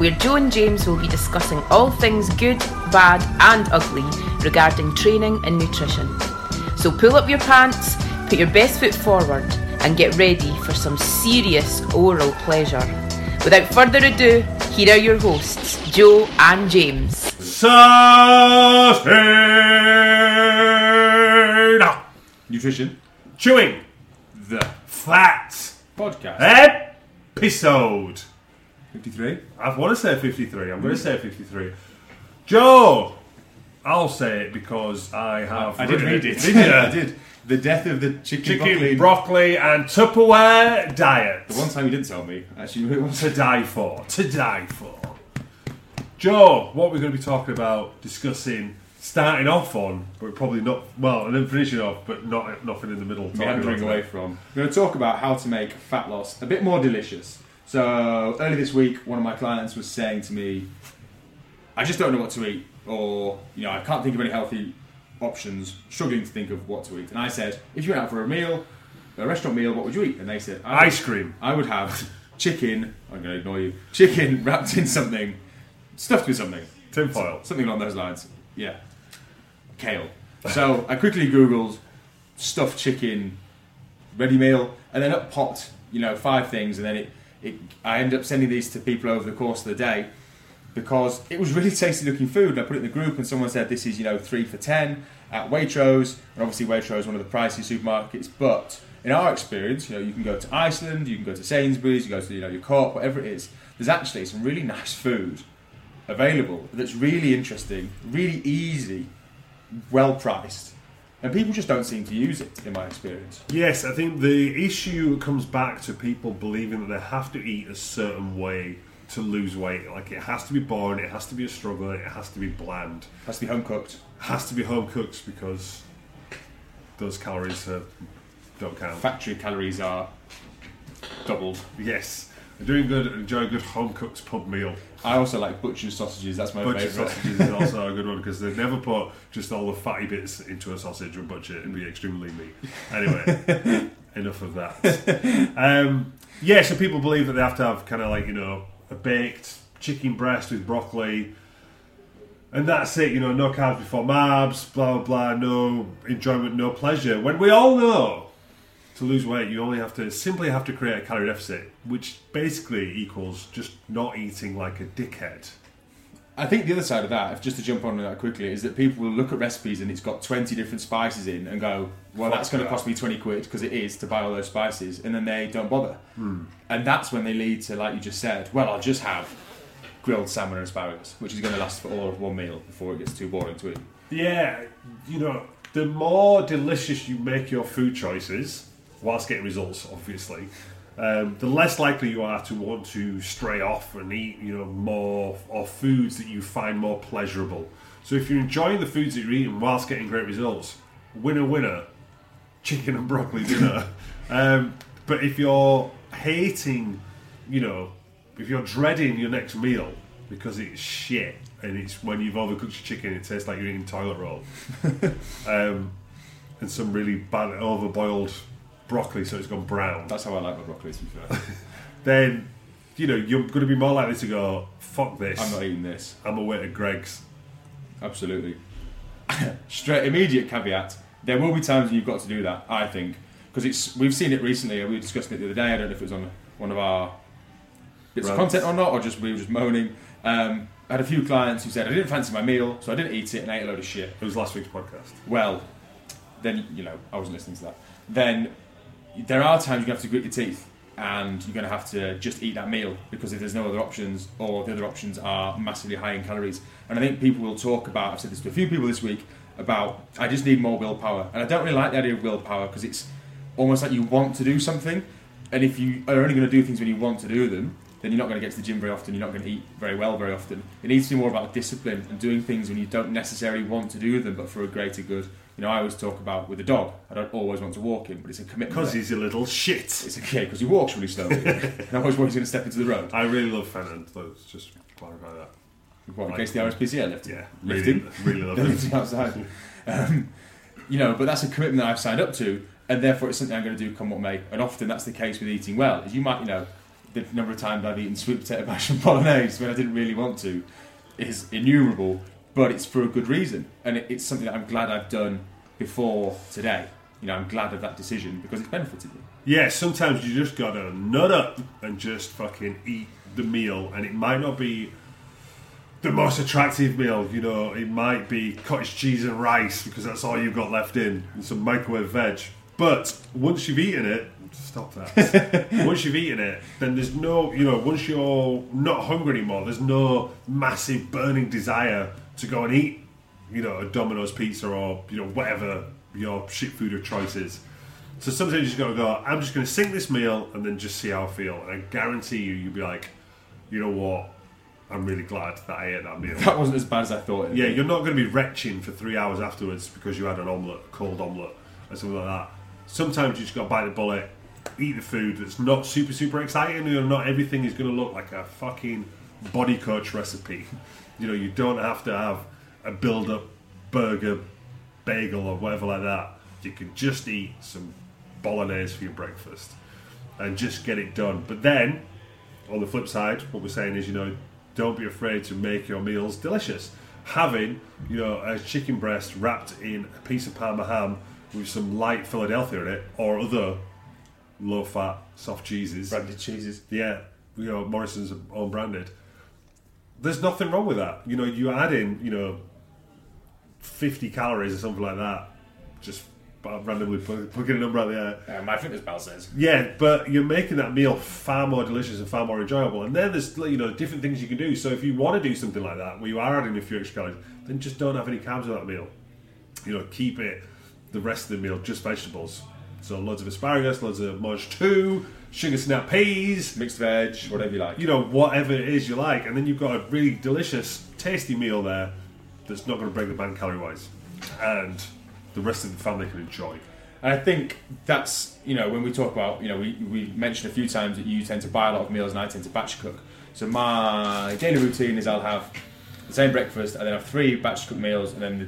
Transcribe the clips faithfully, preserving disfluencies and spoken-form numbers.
where Joe and James will be discussing all things good, bad and ugly regarding training and nutrition. So pull up your pants, put your best foot forward and get ready for some serious oral pleasure. Without further ado, here are your hosts, Joe and James. Sustain Nutrition, Chewing the Fat. Podcast episode fifty-three. I want to say fifty-three. I'm mm. going to say fifty-three. Joe, I'll say it because I have. I, I did read it. it. Did you? I did. The death of the chicken, chicken broccoli. broccoli, and Tupperware diet. The one time you didn't tell me, actually, we want to die for. To die for. Joe, what we're going to be talking about, discussing, starting off on, but probably not. Well, and then finishing off, but not nothing in the middle. Meandering away from. We're going to talk about how to make fat loss a bit more delicious. So early this week, one of my clients was saying to me, "I just don't know what to eat, or you know, I can't think of any healthy options. Struggling to think of what to eat." And I said, "If you went out for a meal, a restaurant meal, what would you eat?" And they said, I "Ice would, cream. I would have chicken. I'm going to ignore you. Chicken wrapped in something, stuffed with something, tinfoil, something along those lines. Yeah." Kale. So I quickly googled stuffed chicken ready meal, and then up popped, you know, five things, and then it, it I ended up sending these to people over the course of the day because it was really tasty looking food. And I put it in the group and someone said this is, you know, three for ten at Waitrose, and obviously Waitrose is one of the pricey supermarkets, but in our experience, you know, you can go to Iceland, you can go to Sainsbury's, you go to, you know, your Coop, whatever it is, there's actually some really nice food available that's really interesting, really easy, well priced, and people just don't seem to use it in my experience. Yes, I think the issue comes back to people believing that they have to eat a certain way to lose weight. Like it has to be boring, it has to be a struggle, it has to be bland. Has to be home cooked. Has to be home cooked because those calories are, don't count. Factory calories are doubled. Yes. Doing good, enjoy a good home cooked pub meal. I also like butcher's sausages, that's my favourite. Butcher's sausages is also a good one because they never put just all the fatty bits into a sausage or butcher and be extremely meat. Anyway, enough of that. Um, yeah, so people believe that they have to have kind of like, you know, a baked chicken breast with broccoli and that's it, you know, no carbs before marbs, blah, blah, blah, no enjoyment, no pleasure. When we all know to lose weight, you only have to simply have to create a calorie deficit, which basically equals just not eating like a dickhead. I think the other side of that, just to jump on that quickly, is that people will look at recipes and it's got twenty different spices in and go, well, Fuck that's going to cost me twenty quid because it is to buy all those spices, and then they don't bother. Hmm. And that's when they lead to, like you just said, well, I'll just have grilled salmon and asparagus, which is going to last for all of one meal before it gets too boring to eat. Yeah, you know, the more delicious you make your food choices, whilst getting results, obviously, um, the less likely you are to want to stray off and eat, you know, more or foods that you find more pleasurable. So if you're enjoying the foods that you're eating whilst getting great results, winner, winner, chicken and broccoli dinner. um, but if you're hating, you know, if you're dreading your next meal because it's shit and it's when you've overcooked your chicken, it tastes like you're eating toilet roll um, and some really bad overboiled broccoli, so it's gone brown. That's how I like my broccoli, to be fair. Then, you know, you're going to be more likely to go, fuck this. I'm not eating this. I'm away to Greg's. Absolutely. Straight, immediate caveat, there will be times when you've got to do that, I think. Because it's we've seen it recently, we were discussing it the other day, I don't know if it was on one of our bits right. of content or not, or just we were just moaning. Um, I had a few clients who said, I didn't fancy my meal, so I didn't eat it and ate a load of shit. It was last week's podcast. Well, then, you know, I wasn't listening to that. Then... There are times you're going to have to grit your teeth and you're going to have to just eat that meal because if there's no other options or the other options are massively high in calories. And I think people will talk about, I've said this to a few people this week, about I just need more willpower. And I don't really like the idea of willpower because it's almost like you want to do something, and if you are only going to do things when you want to do them, then you're not going to get to the gym very often, you're not going to eat very well very often. It needs to be more about discipline and doing things when you don't necessarily want to do them, but for a greater good. You know, I always talk about with a dog, I don't always want to walk him, but it's a commitment. Because he's a little shit. It's okay, because he walks really slowly. And I always want he's going to step into the road. I really love Fernand, though, just clarify that. What, in like, case the R S P C A left him? Yeah, really, really love him. outside. Um, you know, but that's a commitment that I've signed up to, and therefore it's something I'm going to do come what may. And often that's the case with eating well. As you might, you know, the number of times I've eaten sweet potato mash and bolognese when I didn't really want to is innumerable, but it's for a good reason. And it, it's something that I'm glad I've done before today. You know, I'm glad of that decision because it's benefited me. Yeah, sometimes you just got to nut up and just fucking eat the meal. And it might not be the most attractive meal, you know, it might be cottage cheese and rice because that's all you've got left in, and some microwave veg. But once you've eaten it, stop that. Once you've eaten it, then there's no, you know, once you're not hungry anymore, there's no massive burning desire to go and eat, you know, a Domino's pizza or, you know, whatever your shit food of choice is. So sometimes you just got to go, I'm just going to sink this meal and then just see how I feel. And I guarantee you, you'll be like, you know what? I'm really glad that I ate that meal. That wasn't as bad as I thought it was. Yeah, you're not going to be retching for three hours afterwards because you had an omelette, a cold omelette, or something like that. Sometimes you just got to bite the bullet, eat the food that's not super, super exciting. You know, not everything is going to look like a fucking body coach recipe. You know, you don't have to have a build-up burger, bagel, or whatever like that. You can just eat some bolognese for your breakfast and just get it done. But then, on the flip side, what we're saying is, you know, don't be afraid to make your meals delicious. Having, you know, a chicken breast wrapped in a piece of Parma ham with some light Philadelphia in it, or other low-fat soft cheeses, branded cheeses. Yeah, you know, Morrison's own branded. There's nothing wrong with that. You know, you add in, you know, fifty calories or something like that. Just randomly plugging a number out of the air. Uh, my fitness pal says. Yeah, but you're making that meal far more delicious and far more enjoyable. And then there's, you know, different things you can do. So if you want to do something like that, where you are adding a few extra calories, then just don't have any carbs in that meal. You know, keep it the rest of the meal just vegetables. So loads of asparagus, loads of mosh too, sugar snap peas, mixed veg, whatever you like. You know, whatever it is you like. And then you've got a really delicious, tasty meal there that's not going to break the bank calorie-wise. And the rest of the family can enjoy. And I think that's, you know, when we talk about, you know, we, we mentioned a few times that you tend to buy a lot of meals and I tend to batch cook. So my daily routine is I'll have the same breakfast and then have three batch cook meals, and then the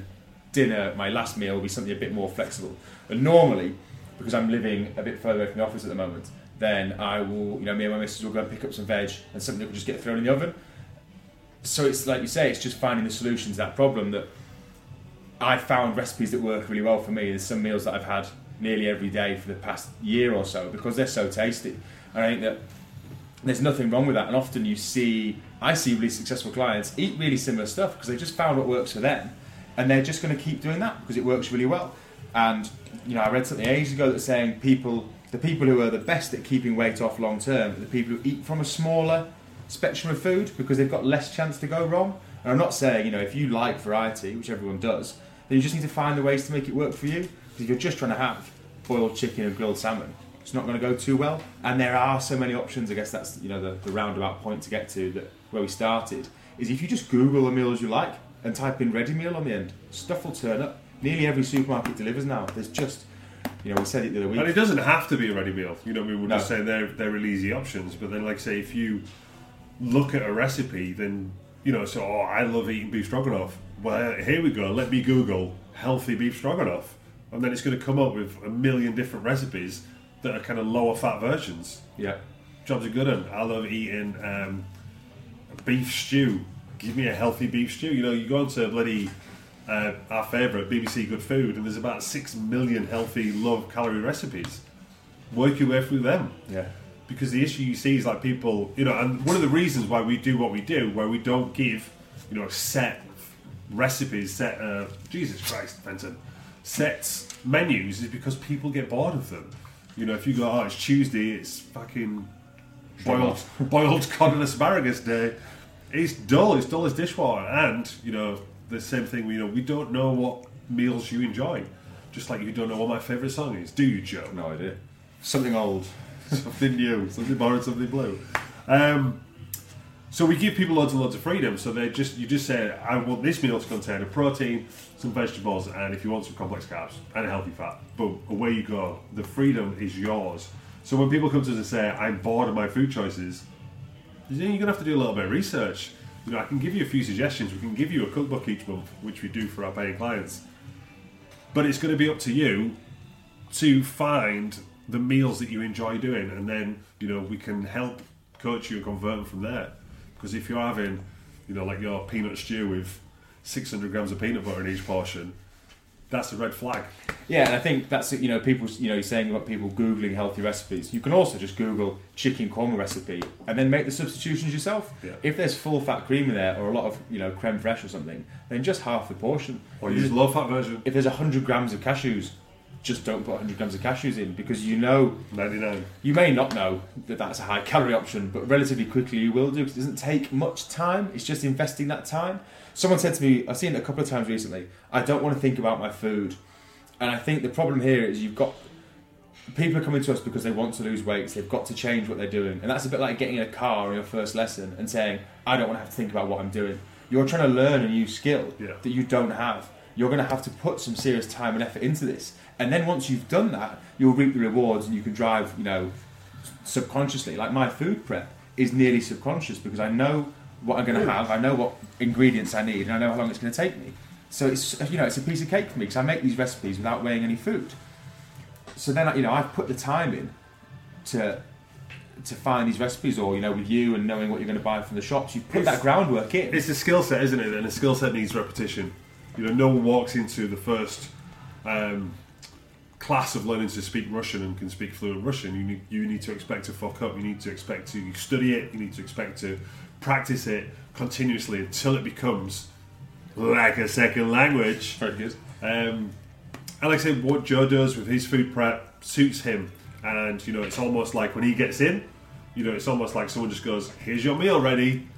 dinner, my last meal, will be something a bit more flexible. And normally, because I'm living a bit further away from the office at the moment, then I will, you know, me and my missus will go and pick up some veg and something that will just get thrown in the oven. So it's like you say, it's just finding the solution to that problem. That I found recipes that work really well for me. There's some meals that I've had nearly every day for the past year or so because they're so tasty. And I think that there's nothing wrong with that. And often you see, I see really successful clients eat really similar stuff because they've just found what works for them. And they're just going to keep doing that because it works really well. And, you know, I read something ages ago that's saying people, the people who are the best at keeping weight off long term are the people who eat from a smaller spectrum of food because they've got less chance to go wrong. And I'm not saying, you know, if you like variety, which everyone does, then you just need to find the ways to make it work for you. Because if you're just trying to have boiled chicken and grilled salmon, it's not going to go too well. And there are so many options. I guess that's, you know, the, the roundabout point to get to, that where we started, is if you just Google the meals you like and type in ready meal on the end, stuff will turn up. Nearly every supermarket delivers now. There's just, you know, we said it the other week. And it doesn't have to be a ready meal. You know, we would no. just say they're, they're really easy options. But then, like, say, if you look at a recipe, then, you know, so, oh, I love eating beef stroganoff. Well, here we go. Let me Google healthy beef stroganoff. And then it's going to come up with a million different recipes that are kind of lower fat versions. Yeah. Job's a good one. I love eating um, beef stew. Give me a healthy beef stew. You know, you go on to bloody uh, our favourite, B B C Good Food, and there's about six million healthy, low-calorie recipes. Work your way through them. Yeah. Because the issue you see is like people, you know, and one of the reasons why we do what we do, where we don't give, you know, set recipes, set, uh, Jesus Christ, Benton, sets menus, is because people get bored of them. You know, if you go, oh, it's Tuesday, it's fucking boiled, boiled cod and asparagus day. It's dull, it's dull as dishwater. And, you know, the same thing, you know, we don't know what meals you enjoy. Just like you don't know what my favourite song is, do you, Joe? No idea. Something old, something new, something borrowed, something blue. Um, so we give people loads and loads of freedom. So they just you just say, I want this meal to contain a protein, some vegetables, and if you want some complex carbs and a healthy fat. Boom, away you go. The freedom is yours. So when people come to us and say, I'm bored of my food choices, you're going to have to do a little bit of research. You know, I can give you a few suggestions. We can give you a cookbook each month, which we do for our paying clients. But it's going to be up to you to find the meals that you enjoy doing, and then, you know, we can help coach you and convert from there. Because if you're having, you know, like your peanut stew with six hundred grams of peanut butter in each portion, that's a red flag. Yeah, and I think that's, you know, people, you know, you're saying about people Googling healthy recipes. You can also just Google chicken korma recipe and then make the substitutions yourself. Yeah. If there's full fat cream in there or a lot of, you know, creme fraiche or something, then just half the portion. Or use the low fat version. If there's one hundred grams of cashews, just don't put one hundred grams of cashews in, because you know, ninety-nine You may not know that that's a high calorie option, but relatively quickly you will do, because it doesn't take much time. It's just investing that time. Someone said to me, I've seen it a couple of times recently, I don't want to think about my food. And I think the problem here is you've got people are coming to us because they want to lose weight, so they've got to change what they're doing. And that's a bit like getting in a car in your first lesson and saying, I don't want to have to think about what I'm doing. You're trying to learn a new skill yeah. that you don't have. You're going to have to put some serious time and effort into this. And then once you've done that, you'll reap the rewards, and you can drive, you know, subconsciously. Like my food prep is nearly subconscious, because I know what I'm going to have, I know what ingredients I need, and I know how long it's going to take me. So it's, you know, it's a piece of cake for me, because I make these recipes without weighing any food. So then, you know, I've put the time in to to find these recipes, or, you know, with you and knowing what you're going to buy from the shops, you've put it's, that groundwork in. It's a skill set, isn't it? And a skill set needs repetition. You know, no one walks into the first um, class of learning to speak Russian and can speak fluent Russian. You need, you need to expect to fuck up. You need to expect to you study it. You need to expect to practice it continuously until it becomes like a second language. Very good. Um, and like I say, what Joe does with his food prep suits him. And, you know, it's almost like when he gets in, you know, it's almost like someone just goes, here's your meal ready.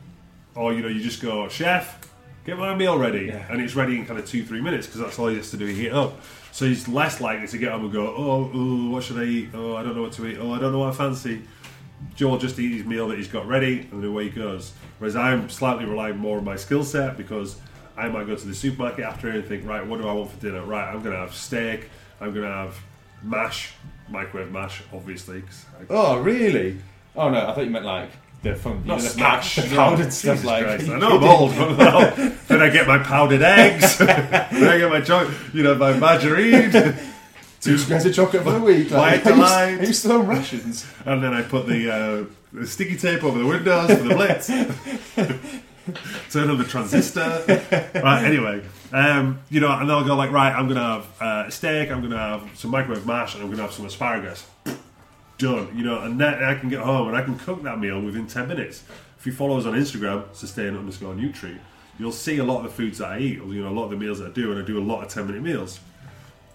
Or, you know, you just go, chef, get my meal ready, yeah. and it's ready in kind of two, three minutes, because that's all he has to do, heat it up. So he's less likely to get up and go, oh, ooh, what should I eat? Oh, I don't know what to eat. Oh, I don't know what I fancy. Joel just eats his meal that he's got ready, and away he goes. Whereas I'm slightly relying more on my skill set, because I might go to the supermarket after and think, right, what do I want for dinner? Right, I'm going to have steak, I'm going to have mash, microwave mash, obviously. Cause I... Oh, really? Oh, no, I thought you meant like... The fun, not you know, smash, the powdered no. stuff Jesus like. Christ. I know I'm old, but no. Then I get my powdered eggs. Then I get my cho- you know, my margarine. Two squares of chocolate for the week. Like, I used to own rations. And then I put the, uh, the sticky tape over the windows for the blitz. Turn on the transistor. Right. Anyway, um, you know, and I'll go like, right, I'm gonna have uh, steak. I'm gonna have some microwave mash, and I'm gonna have some asparagus. Done, you know, and then I can get home and I can cook that meal within ten minutes. If you follow us on Instagram, sustain underscore nutrient, you'll see a lot of the foods that I eat, or, you know, a lot of the meals that I do, and I do a lot of ten minute meals.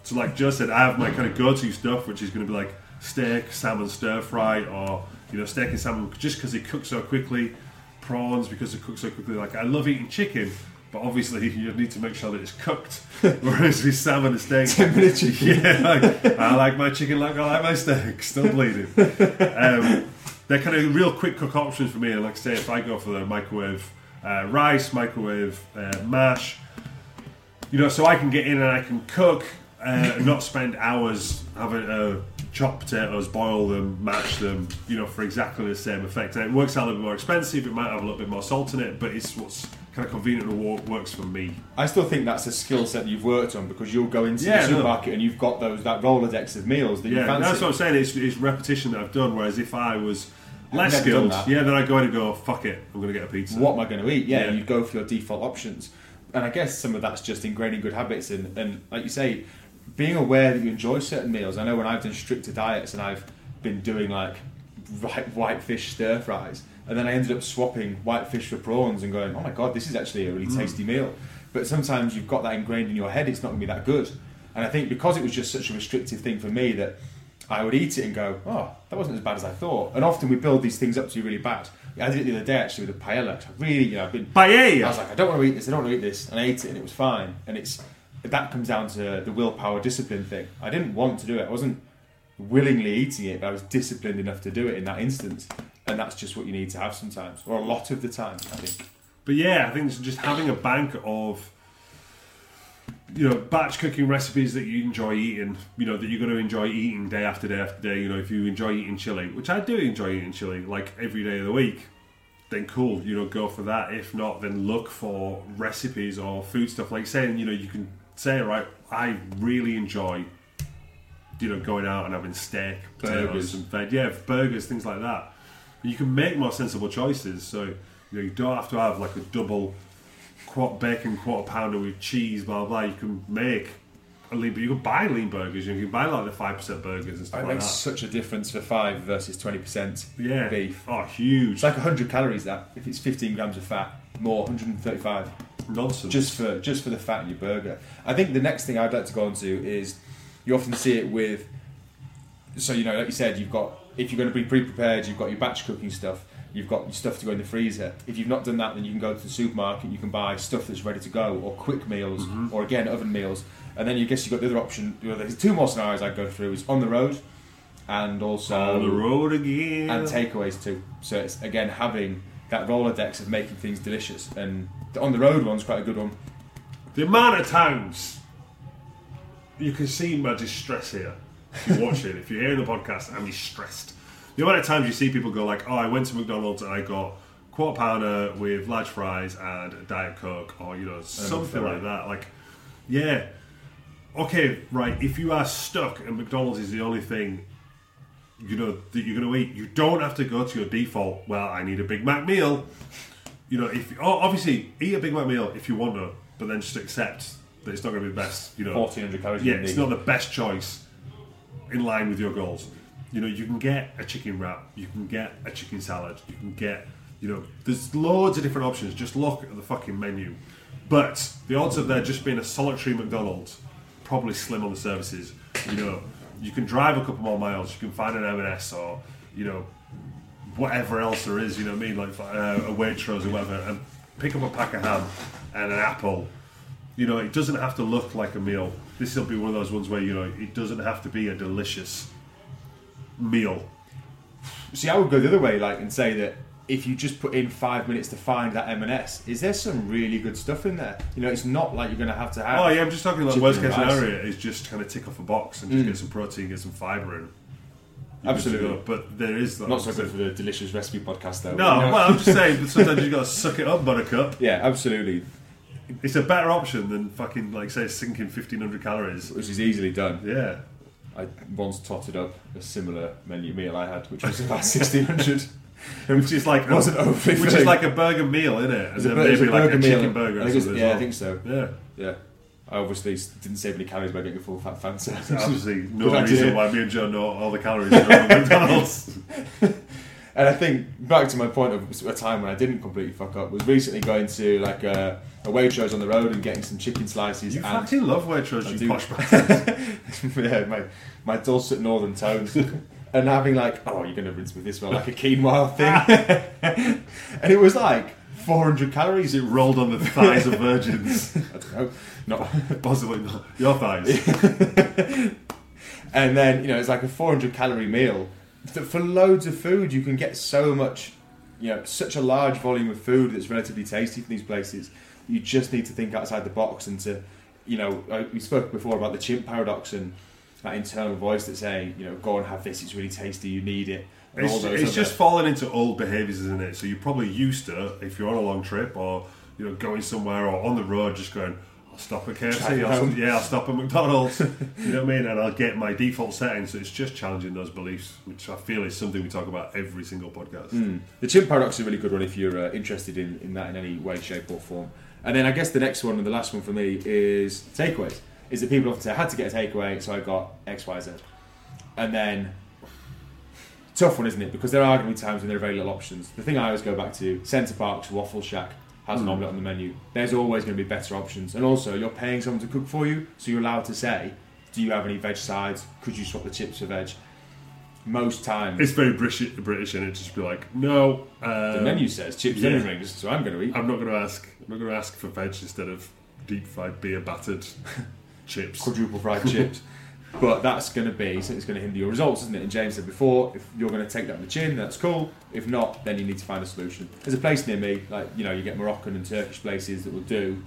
So, like Joe said, I have my kind of go to stuff, which is going to be like steak, salmon stir fry, or, you know, steak and salmon just because they cook so quickly, prawns because they cook so quickly. Like, I love eating chicken. But obviously, you need to make sure that it's cooked. Whereas with salmon and steak, ten-minute chicken. Yeah, like, I like my chicken like I like my steak. Still bleeding. Um, they're kind of real quick cook options for me. Like I say, if I go for the microwave uh, rice, microwave uh, mash, you know, so I can get in and I can cook, uh, and not spend hours having to uh, chop potatoes, boil them, mash them, you know, for exactly the same effect. And it works out a little bit more expensive. It might have a little bit more salt in it, but it's what's kind of convenient and works for me. I still think that's a skill set that you've worked on, because you'll go into yeah, the supermarket no. and you've got those that Rolodex of meals that yeah, you fancy. That's what I'm saying. It's, it's repetition that I've done, whereas if I was less skilled, yeah, then I'd go in and go, fuck it, I'm going to get a pizza. What am I going to eat? Yeah, yeah. You go for your default options. And I guess some of that's just ingraining good habits and, and like you say, being aware that you enjoy certain meals. I know when I've done stricter diets and I've been doing like white fish stir fries, and then I ended up swapping white fish for prawns and going, oh my God, this is actually a really tasty mm. meal. But sometimes you've got that ingrained in your head, it's not going to be that good. And I think because it was just such a restrictive thing for me that I would eat it and go, oh, that wasn't as bad as I thought. And often we build these things up to be really bad. I did it the other day actually with a paella. I really, you know, I've been... Paella! I was like, I don't want to eat this, I don't want to eat this. And I ate it and it was fine. And it's that comes down to the willpower discipline thing. I didn't want to do it. I wasn't willingly eating it, but I was disciplined enough to do it in that instance. and that's just what you need to have sometimes, or a lot of the time, I think. But yeah, I think it's just having a bank of, you know, batch cooking recipes that you enjoy eating, you know, that you're going to enjoy eating day after day after day. You know, if you enjoy eating chili, which I do enjoy eating chili, like every day of the week, then cool, you know, go for that. If not, then look for recipes or food stuff. Like saying, you know, you can say, right, I really enjoy, you know, going out and having steak, burgers, and veg, yeah, burgers, things like that. You can make more sensible choices. So, you know, you don't have to have like a double Quarter bacon, quarter pounder with cheese, blah blah. You can make a lean, but you can buy lean burgers. You can buy like the five percent burgers and stuff like that. It makes such a difference for five versus twenty percent yeah. beef. Oh, huge! It's like a hundred calories that. If it's fifteen grams of fat, more one hundred and thirty-five. Nonsense. Just for just for the fat in your burger. I think the next thing I'd like to go on to is you often see it with. So you know, like you said, you've got if you're going to be pre-prepared, you've got your batch cooking stuff. You've got your stuff to go in the freezer. If you've not done that, then you can go to the supermarket, you can buy stuff that's ready to go, or quick meals, mm-hmm. or again, oven meals. And then you guess you've got the other option. You know, there's two more scenarios I'd go through, is on the road, and also... On the road again. And takeaways too. So it's, again, having that Rolodex of making things delicious. And the on the road one's quite a good one. The amount of times you can see my distress here. If you're watching, if you're hearing the podcast, I'm distressed. The amount of times you see people go like, oh, I went to McDonald's and I got quarter pounder with large fries and a Diet Coke, or, you know, something like that. Like, yeah. Okay, right, if you are stuck and McDonald's is the only thing, you know, that you're going to eat, you don't have to go to your default, well, I need a Big Mac meal. You know, if oh, obviously, eat a Big Mac meal if you want to, but then just accept that it's not going to be the best, you know. fourteen hundred calories. Yeah, it's not the best choice in line with your goals. You know, you can get a chicken wrap, you can get a chicken salad, you can get, you know, there's loads of different options. Just look at the fucking menu. But the odds of there just being a solitary McDonald's, probably slim on the services. You know, you can drive a couple more miles, you can find an M and S or, you know, whatever else there is, you know what I mean, like uh, a Waitrose or whatever, and pick up a pack of ham and an apple. You know, it doesn't have to look like a meal. This will be one of those ones where, you know, it doesn't have to be a delicious meal. See, I would go the other way, like, and say that if you just put in five minutes to find that M and S, is there some really good stuff in there? You know, it's not like you're going to have to have. Oh yeah, I'm just talking like worst case scenario is just kind of tick off a box and just mm. get some protein, get some fibre in. You Absolutely, but there is that. Not so good for the delicious recipe podcast though. No, you know? Well, I'm just saying, sometimes you've got to suck it up, buttercup. Yeah, absolutely. It's a better option than fucking, like, say, sinking fifteen hundred calories, which is easily done. Yeah. I once totted up a similar menu meal I had, which was about sixteen hundred, which is like wasn't overly which thing. Is like a burger meal, isn't it? And then bur- maybe a like a meal. Chicken burger. I think or something yeah, well. I think so. Yeah, yeah. I obviously didn't save any calories by getting a full fat fancy. There's absolutely no reason why me and Joe know all the calories from McDonald's. And I think back to my point of a time when I didn't completely fuck up was recently going to like a, a Waitrose on the road and getting some chicken slices. You and fucking love Waitrose, I you do. Posh bastards. Yeah, my, my dulcet northern tones. And having like, oh, you're going to rinse me this well, like a quinoa thing. And it was like four hundred calories. It rolled on the thighs of virgins. I don't know. Not possibly not. Your thighs. And then, you know, it's like a four hundred calorie meal. For loads of food, you can get so much, you know, such a large volume of food that's relatively tasty from these places. You just need to think outside the box and to, you know, we spoke before about the chimp paradox and that internal voice that's saying, you know, go and have this, it's really tasty, you need it. And it's all those it's just falling into old behaviours, isn't it? So you're probably used to, if you're on a long trip or, you know, going somewhere or on the road, just going, I'll stop at K F C, I'll, yeah, I'll stop at McDonald's, you know what I mean? And I'll get my default setting, so it's just challenging those beliefs, which I feel is something we talk about every single podcast. Mm. The chimp paradox is a really good one if you're uh, interested in, in that in any way, shape or form. And then I guess the next one and the last one for me is takeaways. Is that people often say, I had to get a takeaway, so I got X, Y, Z. And then, tough one, isn't it? Because there are going to be times when there are very little options. The thing I always go back to, Centre Park's Waffle Shack, has an omelette on the menu. There's always going to be better options, and also you're paying someone to cook for you, so you're allowed to say, do you have any veg sides, could you swap the chips for veg? Most times it's very British, British and it just be like, no, um, the menu says chips and yeah. rings, so I'm going to eat. I'm not going to ask I'm not going to ask for veg instead of deep fried beer battered chips, quadruple fried chips. But that's going to be something that's going to hinder your results, isn't it? And James said before, if you're going to take that on the chin, that's cool. If not, then you need to find a solution. There's a place near me, like, you know, you get Moroccan and Turkish places that will do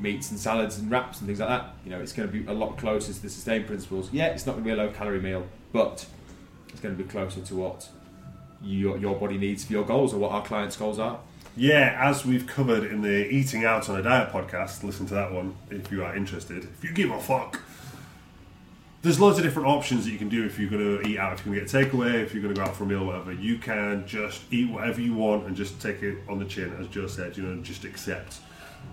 meats and salads and wraps and things like that. You know, it's going to be a lot closer to the Sustain principles. Yeah, it's not going to be a low-calorie meal, but it's going to be closer to what your your body needs for your goals, or what our clients' goals are. Yeah, as we've covered in the Eating Out on a Diet podcast, listen to that one if you are interested. If you give a fuck. There's loads of different options that you can do if you're going to eat out, if you're going to get takeaway, if you're going to go out for a meal, whatever. You can just eat whatever you want and just take it on the chin, as Joe said, you know, just accept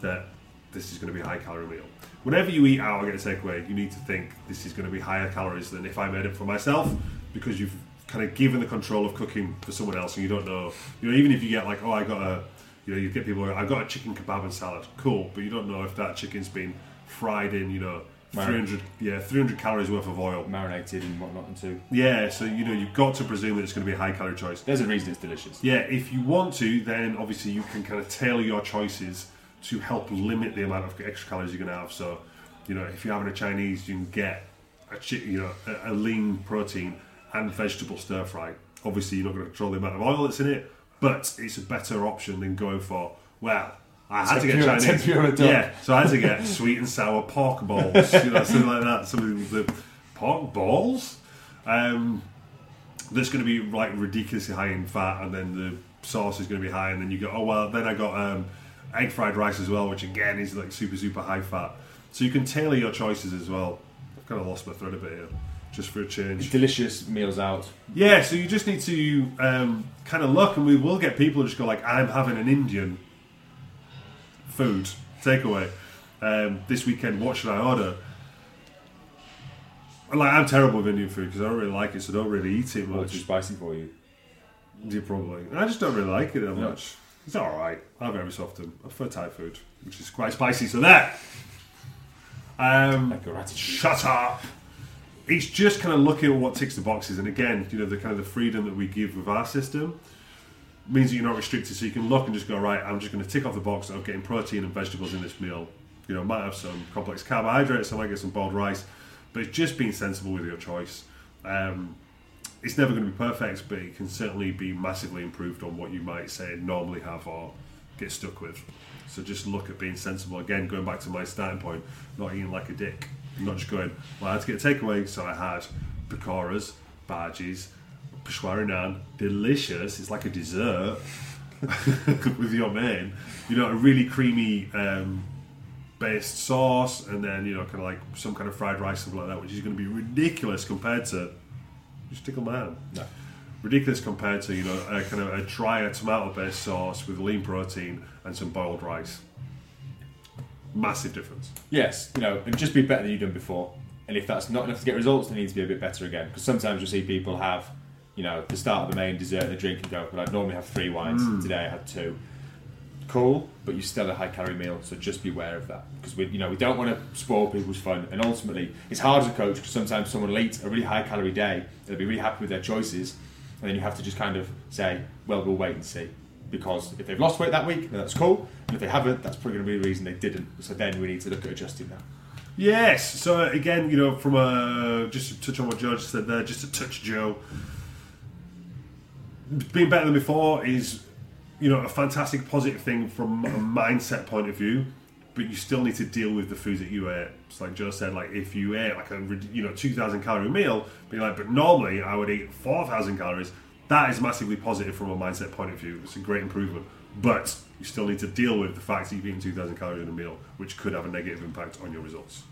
that this is going to be a high-calorie meal. Whenever you eat out or get a takeaway, you need to think this is going to be higher calories than if I made it for myself, because you've kind of given the control of cooking for someone else and you don't know. You know, even if you get like, oh, I got a, you know, you get people, I got a chicken kebab and salad, cool, but you don't know if that chicken's been fried in, you know, three hundred, yeah, three hundred calories worth of oil, marinated and whatnot, and too. Yeah, so you know you've got to presume that it's going to be a high calorie choice. There's a reason it's delicious. Yeah, if you want to, then obviously you can kind of tailor your choices to help limit the amount of extra calories you're going to have. So, you know, if you're having a Chinese, you can get a chi- you know a, a lean protein and vegetable stir fry. Obviously, you're not going to control the amount of oil that's in it, but it's a better option than going for well. I had to get Chinese. Yeah, so I had to get sweet and sour pork balls, you know, something like that. Something with the pork balls. Um, that's going to be like ridiculously high in fat, and then the sauce is going to be high, and then you go, oh well. Then I got um, egg fried rice as well, which again is like super super high fat. So you can tailor your choices as well. I've kind of lost my thread a bit here, just for a change. Delicious meals out. Yeah, so you just need to um, kind of look, and we will get people who just go like, I'm having an Indian food takeaway um, this weekend, what should I order? Like, I'm terrible with Indian food because I don't really like it, so I don't really eat it much. Well, it's too spicy for you. You probably. I just don't really like it that no. much. It's alright. I have it every so often. I prefer Thai food, which is quite spicy, so that um, shut up. It's just kind of looking at what ticks the boxes, and again, you know, the kind of the freedom that we give with our system means that you're not restricted, so you can look and just go, right, I'm just going to tick off the box of getting protein and vegetables in this meal. You know, I might have some complex carbohydrates, I might get some boiled rice, but it's just being sensible with your choice. Um, it's never going to be perfect, but it can certainly be massively improved on what you might say normally have or get stuck with. So just look at being sensible. Again, going back to my starting point, not eating like a dick. Not just going, well, I had to get a takeaway, so I had pakoras, bhajis, Peshwari naan, delicious. It's like a dessert with your main, you know, a really creamy um, based sauce, and then, you know, kind of like some kind of fried rice, something like that, which is going to be ridiculous compared to just tickle my hand. No, ridiculous compared to, you know, a kind of a drier tomato based sauce with lean protein and some boiled rice. Massive difference. Yes, you know, and just be better than you've done before. And if that's not enough to get results, then you need to be a bit better again. Because sometimes you see people have, you know, the start of the main, dessert, and the drink, and go, but I'd normally have three wines, mm. today I had two. Cool, but you're still a high-calorie meal, so just be aware of that. Because we, you know, we don't want to spoil people's fun, and ultimately, it's hard as a coach, because sometimes someone will eat a really high-calorie day, they'll be really happy with their choices, and then you have to just kind of say, well, we'll wait and see. Because if they've lost weight that week, then that's cool, and if they haven't, that's probably going to be the reason they didn't. So then we need to look at adjusting that. Yes, so again, you know, from a, just to touch on what Joe just said there, just to touch Joe, being better than before is, you know, a fantastic positive thing from a mindset point of view, but you still need to deal with the food that you ate. It's like Joe said, like if you ate like a, you know, two thousand calorie meal, be like, but normally I would eat four thousand calories. That is massively positive from a mindset point of view. It's a great improvement, but you still need to deal with the fact that you've eaten two thousand calories in a meal, which could have a negative impact on your results.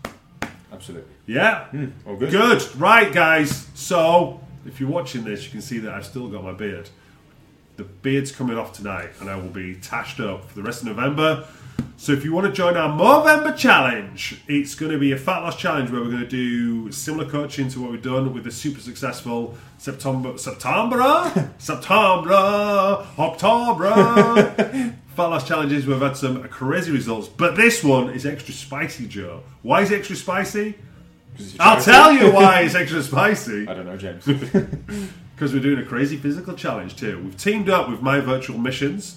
Absolutely. Yeah? Mm, all good. Good. Right, guys. So, if you're watching this, you can see that I've still got my beard. The beard's coming off tonight, and I will be tashed up for the rest of November. So if you want to join our Movember challenge, it's going to be a fat loss challenge where we're going to do similar coaching to what we've done with the super successful September, September, September, October fat loss challenges. We've had some crazy results, but this one is extra spicy, Joe. Why is it extra spicy? I'll tell you why it's extra spicy. I don't know, James. Because we're doing a crazy physical challenge too. We've teamed up with My Virtual Missions,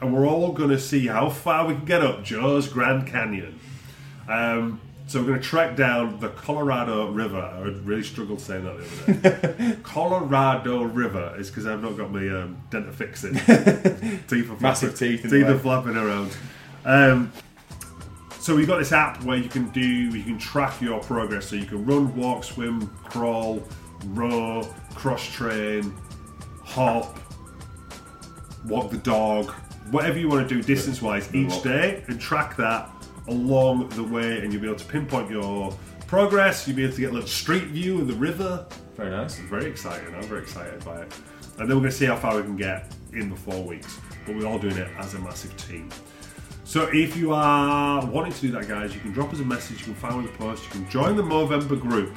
and we're all going to see how far we can get up Joe's Grand Canyon. Um, So we're going to track down the Colorado River. I really struggled saying that the other day. Colorado River is because I've not got my um, dentifix in. teeth are Massive flapping, teeth. In teeth are flapping around. Um, so we've got this app where you can do, you can track your progress. So you can run, walk, swim, crawl, row, cross-train, hop, walk the dog, whatever you want to do distance-wise each day and track that along the way, and you'll be able to pinpoint your progress. You'll be able to get a little street view of the river. Very nice. It's very exciting. I'm very excited by it. And then we're going to see how far we can get in the four weeks. But we're all doing it as a massive team. So if you are wanting to do that, guys, you can drop us a message, you can follow the post, you can join the Movember group.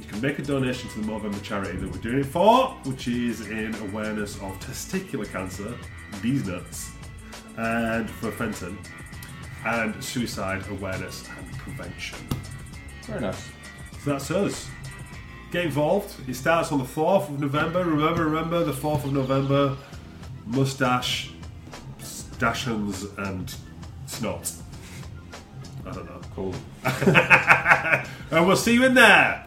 You can make a donation to the Movember charity that we're doing it for, which is in awareness of testicular cancer, these nuts, and for Fenton, and suicide awareness and prevention. Very nice. So that's us. Get involved. It starts on the fourth of November. Remember, remember, the fourth of November, mustache, dashens and snot. I don't know. Cool. And we'll see you in there.